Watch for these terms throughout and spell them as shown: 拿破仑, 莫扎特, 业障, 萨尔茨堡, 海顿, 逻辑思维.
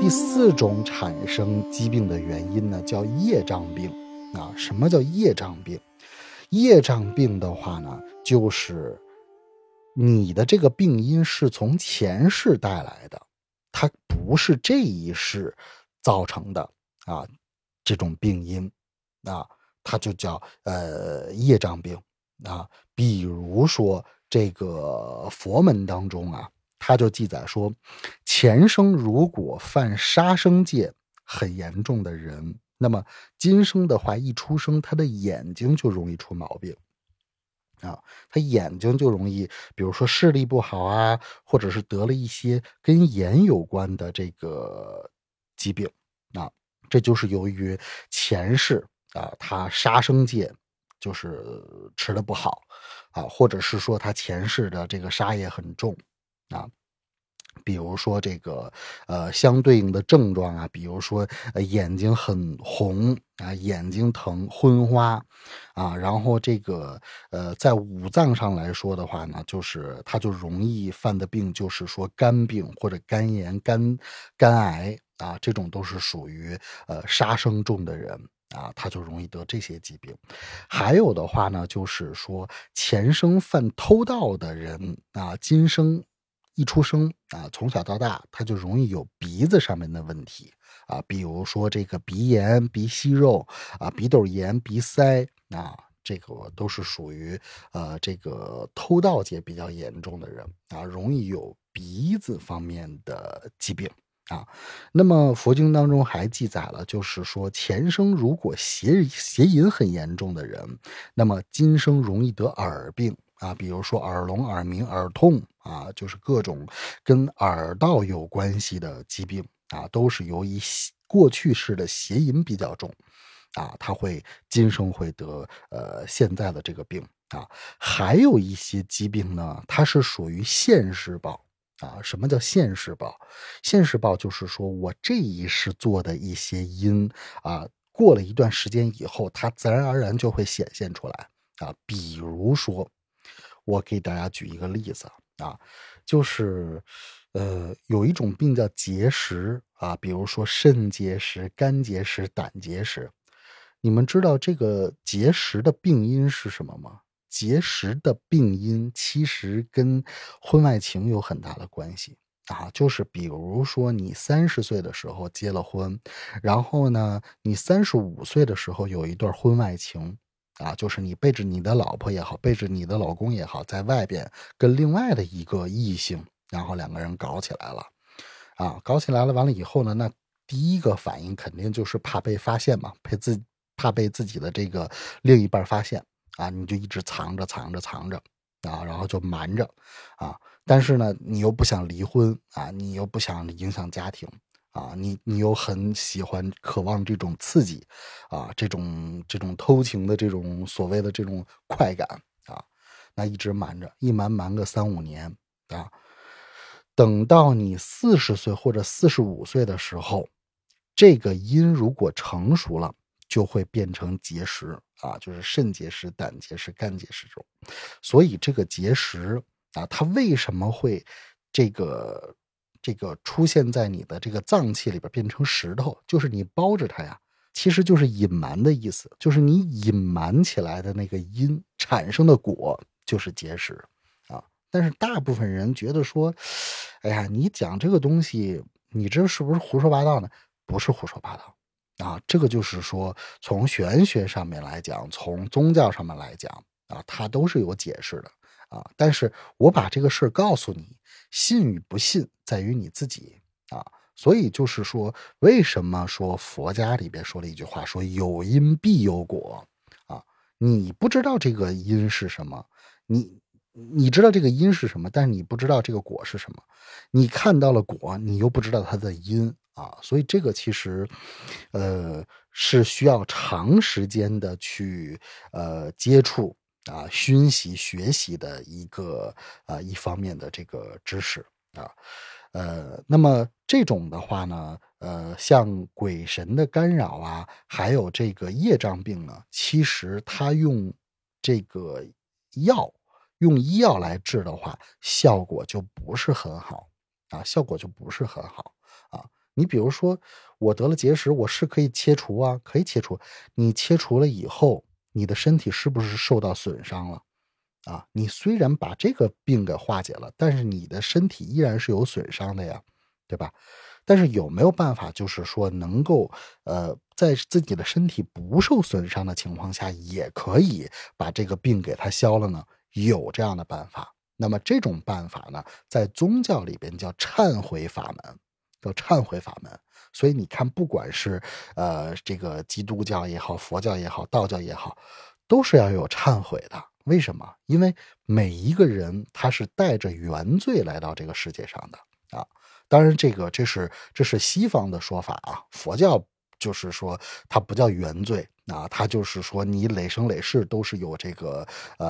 第四种产生疾病的原因呢，叫业障病啊。什么叫业障病？业障病的话呢，就是你的这个病因是从前世带来的，它不是这一世造成的啊。这种病因啊，它就叫业障病啊。比如说这个佛门当中啊，他就记载说，前生如果犯杀生戒很严重的人，那么今生的话，一出生他的眼睛就容易出毛病啊，他眼睛就容易，比如说视力不好啊，或者是得了一些跟眼有关的这个疾病啊，这就是由于前世啊，他杀生戒就是吃的不好啊，或者是说他前世的这个杀业很重。啊，比如说这个相对应的症状啊，比如说眼睛很红啊，眼睛疼、昏花啊，然后这个在五脏上来说的话呢，就是它就容易犯的病，就是说肝病或者肝炎、肝癌啊，这种都是属于杀生重的人啊，他就容易得这些疾病。还有的话呢，就是说前生犯偷盗的人啊，今生一出生啊，从小到大他就容易有鼻子上面的问题啊，比如说这个鼻炎、鼻息肉啊、鼻窦炎、鼻塞啊，这个都是属于这个偷盗戒比较严重的人啊，容易有鼻子方面的疾病啊。那么佛经当中还记载了，就是说前生如果邪淫很严重的人，那么今生容易得耳病啊，比如说耳聋、耳鸣、耳痛啊，就是各种跟耳道有关系的疾病啊，都是由于过去式的邪淫比较重啊，他会今生会得现在的这个病啊。还有一些疾病呢，它是属于现世报啊。什么叫现世报？现世报就是说我这一世做的一些因啊，过了一段时间以后，它自然而然就会显现出来啊。比如说我给大家举一个例子啊，就是有一种病叫结石啊，比如说肾结石、肝结石、胆结石。你们知道这个结石的病因是什么吗？结石的病因其实跟婚外情有很大的关系啊，就是比如说你30岁的时候结了婚，然后呢，你35岁的时候有一段婚外情。啊，就是你背着你的老婆也好，背着你的老公也好，在外边跟另外的一个异性，然后两个人搞起来了，啊，搞起来了，完了以后呢，那第一个反应肯定就是怕被发现嘛，怕被自己的这个另一半发现啊，你就一直藏着啊，然后就瞒着啊，但是呢，你又不想离婚啊，你又不想影响家庭。啊，你又很喜欢渴望这种刺激啊，这种偷情的这种所谓的这种快感啊，那一直瞒着，一瞒个3-5年啊，等到你40岁或者45岁的时候，这个因如果成熟了，就会变成结石啊，就是肾结石、胆结石、肝结石中。所以这个结石啊，它为什么会这个出现在你的这个脏器里边变成石头，就是你包着它呀，其实就是隐瞒的意思，就是你隐瞒起来的那个因产生的果就是结石啊。但是大部分人觉得说，哎呀，你讲这个东西，你这是不是胡说八道呢？不是胡说八道啊，这个就是说从玄学上面来讲，从宗教上面来讲啊，它都是有解释的啊。但是我把这个事儿告诉你，信与不信在于你自己啊。所以就是说，为什么说佛家里边说了一句话，说有因必有果啊？你不知道这个因是什么，你知道这个因是什么，但是你不知道这个果是什么。你看到了果，你又不知道它的因啊。所以这个其实，是需要长时间的去接触。啊，熏习学习的一个一方面的这个知识啊，那么这种的话呢，像鬼神的干扰啊，还有这个业障病呢，其实它用这个医药来治的话，效果就不是很好啊，效果就不是很好啊。你比如说我得了结石，我是可以切除啊，可以切除。你切除了以后，你的身体是不是受到损伤了啊？你虽然把这个病给化解了，但是你的身体依然是有损伤的呀，对吧？但是有没有办法就是说能够在自己的身体不受损伤的情况下也可以把这个病给它消了呢？有这样的办法。那么这种办法呢，在宗教里边叫忏悔法门，叫忏悔法门。所以你看，不管是这个基督教也好，佛教也好，道教也好，都是要有忏悔的。为什么？因为每一个人他是带着原罪来到这个世界上的啊。当然，这是西方的说法啊。佛教就是说它不叫原罪啊，它就是说你累生累世都是有这个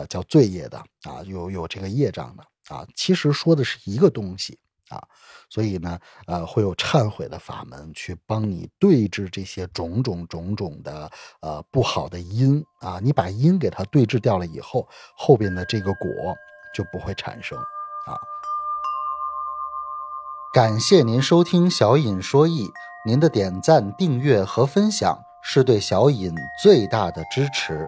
叫罪业的啊，有这个业障的啊。其实说的是一个东西。啊，所以呢，会有忏悔的法门去帮你对治这些种种的不好的因啊，你把因给它对治掉了以后，后边的这个果就不会产生啊。感谢您收听小尹说易，您的点赞、订阅和分享是对小尹最大的支持。